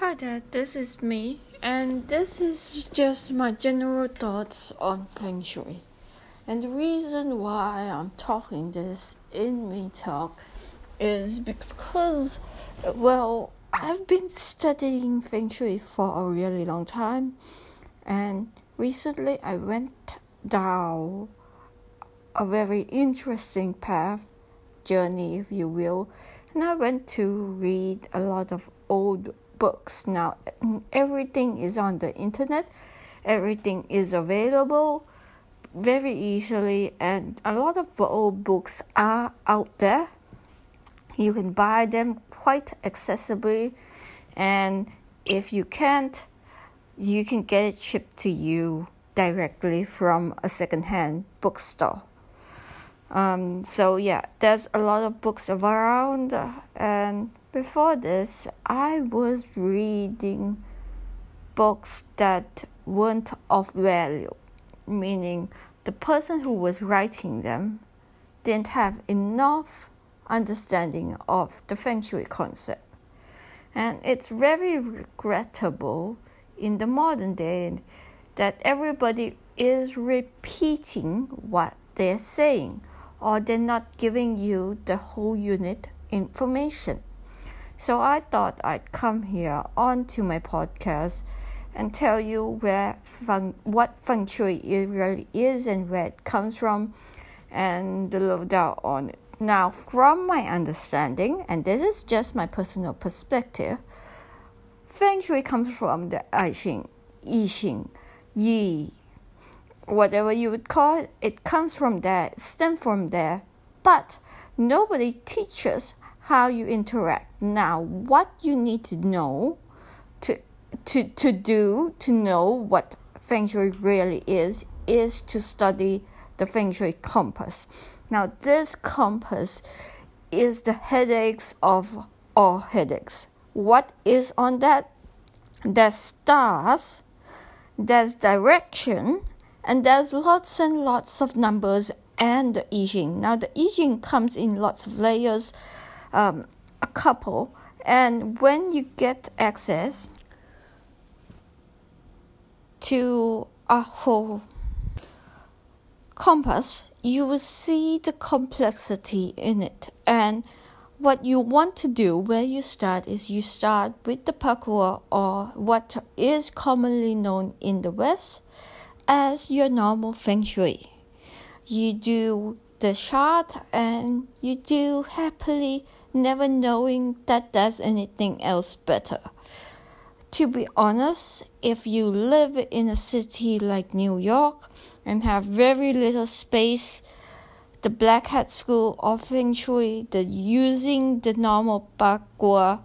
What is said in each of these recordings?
Hi there, this is me, and this is just my general thoughts on Feng Shui. And the reason why I'm talking this in me talk is because, well, I've been studying Feng Shui for a really long time, and recently I went down a very interesting path, journey if you will, and I went to read a lot of old books. Now everything is on the internet, everything is available very easily, and a lot of the old books are out there. You can buy them quite accessibly, and if you can't, you can get it shipped to you directly from a second-hand bookstore. So yeah, there's a lot of books around, and before this, I was reading books that weren't of value, meaning the person who was writing them didn't have enough understanding of the Feng Shui concept. And it's very regrettable in the modern day that everybody is repeating what they're saying, or they're not giving you the whole unit information. So I thought I'd come here onto my podcast and tell you what Feng Shui really is and where it comes from and the lowdown on it. Now, from my understanding, and this is just my personal perspective, Feng Shui comes from the I Ching, Yi Jing, Yi, whatever you would call it, it comes from there, it stems from there, but nobody teaches how you interact. Now, what you need to know to know what Feng Shui really is to study the Feng Shui compass. Now, this compass is the headaches of all headaches. What is on that? There's stars, there's direction, and there's lots and lots of numbers and the I Ching. Now, the I Ching comes in lots of layers. A couple, and when you get access to a whole compass, you will see the complexity in it. And what you want to do, where you start, is you start with the parkour, or what is commonly known in the West as your normal Feng Shui. You do the chart, and you do happily, never knowing that there's anything else better. To be honest, if you live in a city like New York and have very little space, the Black Hat School of Feng Shui, the using the normal bagua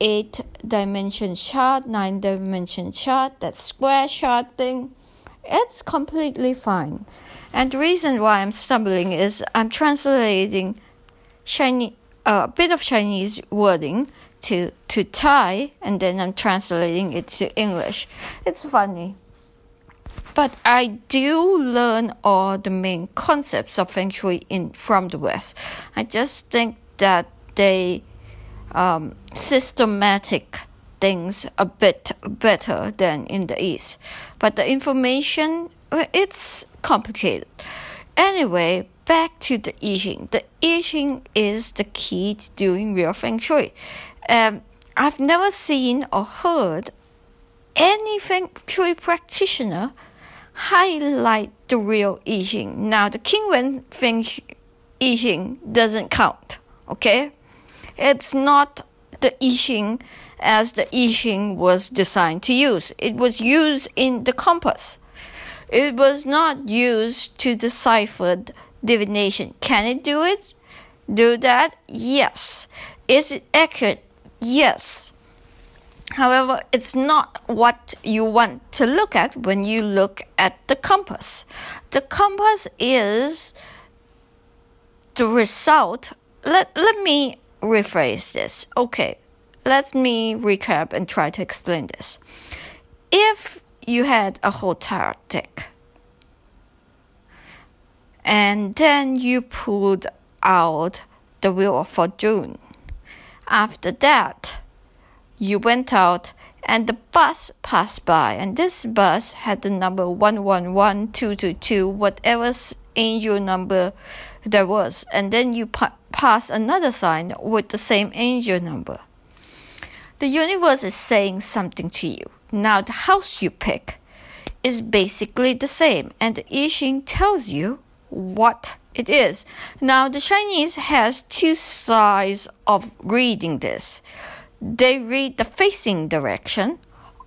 8-dimension chart, 9-dimension chart, that square chart thing, it's completely fine. And the reason why I'm stumbling is I'm translating a bit of Chinese wording to Thai, and then I'm translating it to English. It's funny. But I do learn all the main concepts of Feng Shui from the West. I just think that they systematic things a bit better than in the East. But the information, it's complicated. Anyway, back to the I Ching. The I Ching is the key to doing real Feng Shui. I've never seen or heard any Feng Shui practitioner highlight the real I Ching. Now, the King Wen Feng Shui I Ching doesn't count, okay? It's not the I Ching as the I Ching was designed to use. It was used in the compass. It was not used to decipher divination. Can it do it? Do that? Yes. Is it accurate? Yes. However, it's not what you want to look at when you look at the compass. The compass is the result. Let me rephrase this. Okay, let me recap and try to explain this. If you had a whole tarot deck, and then you pulled out the Wheel of Fortune. After that, You went out, and the bus passed by, and this bus had the number 111222, whatever angel number there was, and then you passed another sign with the same angel number. The universe is saying something to you. Now the house you pick is basically the same, and the I Ching tells you what it is. Now the Chinese has two sides of reading this. They read the facing direction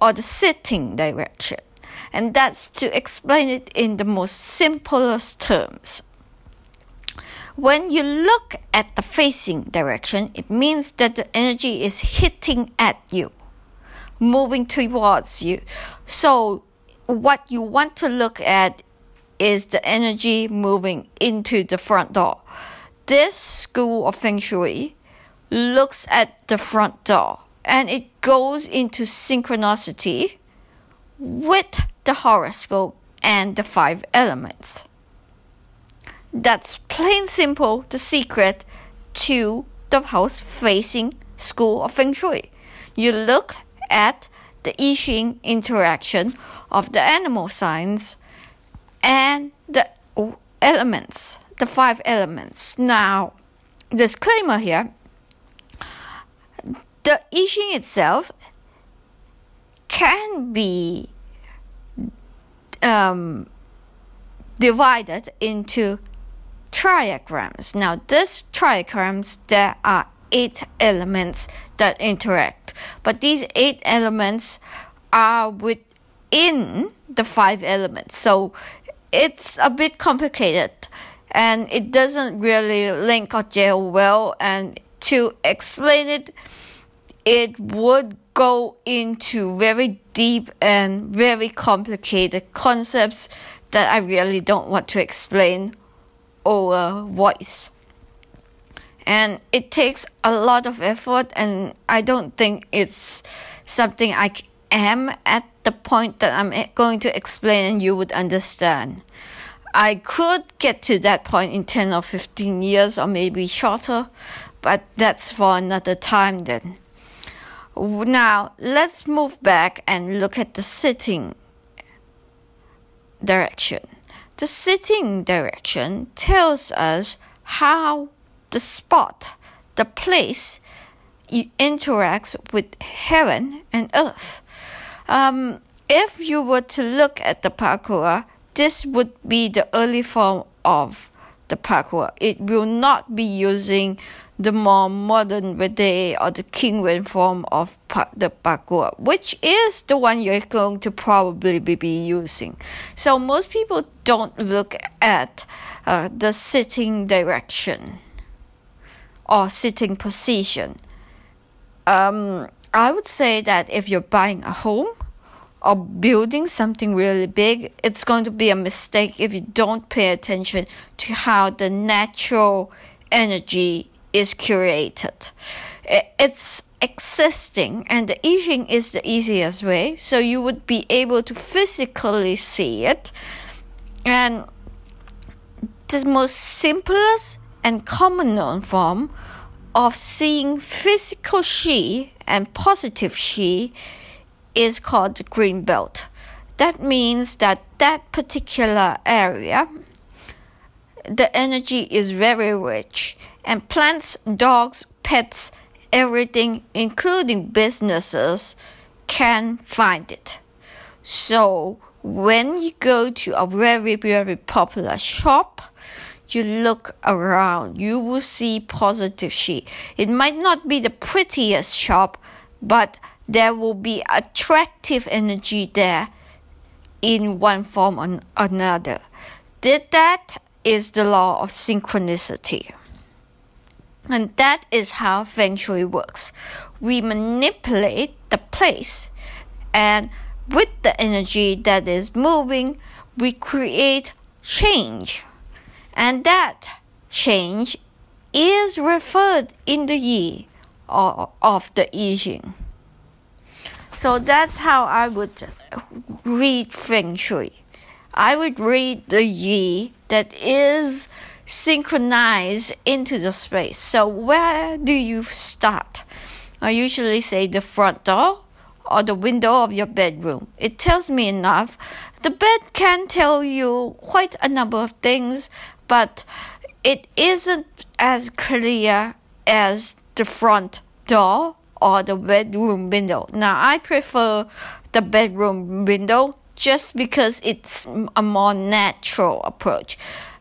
or the sitting direction, and that's to explain it in the most simplest terms. When you look at the facing direction, it means that the energy is hitting at you, moving towards you. So what you want to look at is the energy moving into the front door. This school of Feng Shui looks at the front door, and it goes into synchronicity with the horoscope and the five elements. That's plain simple the secret to the house facing school of Feng Shui. You look at the I Ching interaction of the animal signs and the elements, the five elements. Now, disclaimer here. The I Ching itself can be divided into triagrams. Now, these triagrams, there are 8 elements that interact, but these 8 elements are within the 5 elements, so it's a bit complicated, and it doesn't really link or gel well, and to explain it, it would go into very deep and very complicated concepts that I really don't want to explain over voice. And it takes a lot of effort, and I don't think it's something I am at the point that I'm going to explain and you would understand. I could get to that point in 10 or 15 years or maybe shorter, but that's for another time then. Now, let's move back and look at the sitting direction. The sitting direction tells us how the spot, the place, interacts with heaven and earth. If you were to look at the parkour, this would be the early form of the parkour. It will not be using the more modern day or the King Wen form of the bagua, which is the one you're going to probably be using. So most people don't look at the sitting direction or sitting position. I would say that if you're buying a home or building something really big, it's going to be a mistake if you don't pay attention to how the natural energy is curated. It's existing, and the I Ching is the easiest way, so you would be able to physically see it. And the most simplest and common known form of seeing physical Qi and positive Qi is called the green belt. That means that that particular area, the energy is very rich, and plants, dogs, pets, everything, including businesses, can find it. So when you go to a very, very popular shop, you look around, you will see positive Qi. It might not be the prettiest shop, but there will be attractive energy there in one form or another. That is the law of synchronicity. And that is how Feng Shui works. We manipulate the place, and with the energy that is moving, we create change. And that change is referred in the Yi of the I Ching. So that's how I would read Feng Shui. I would read the Yi that is synchronized into the space. So where do you start? I usually say the front door or the window of your bedroom. It tells me enough. The bed can tell you quite a number of things, but it isn't as clear as the front door or the bedroom window. Now, I prefer the bedroom window just because it's a more natural approach.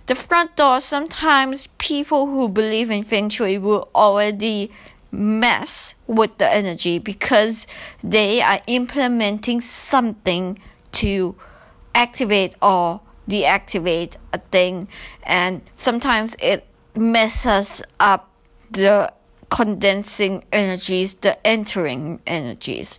The front door, sometimes people who believe in Feng Shui will already mess with the energy because they are implementing something to activate or deactivate a thing, and sometimes it messes up the condensing energies, the entering energies.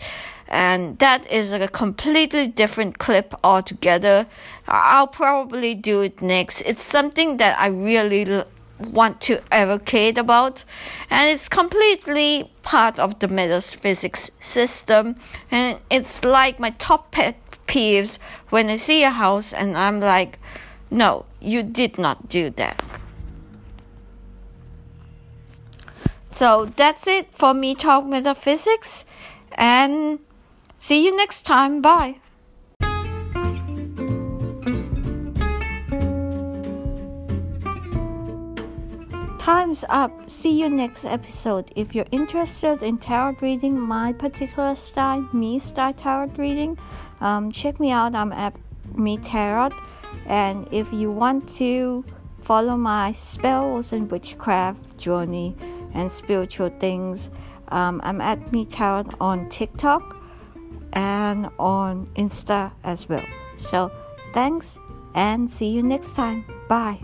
And that is a completely different clip altogether. I'll probably do it next. It's something that I really want to advocate about, and it's completely part of the metaphysics system, and it's like my top pet peeves when I see a house and I'm like, no, you did not do that. So that's it for me talk metaphysics, and see you next time. Bye. Time's up. See you next episode. If you're interested in tarot reading, my particular style, me style tarot reading, check me out. I'm at Me Tarot. And if you want to follow my spells and witchcraft journey and spiritual things, I'm at Me Tarot on TikTok and on Insta as well. So thanks, and see you next time. Bye.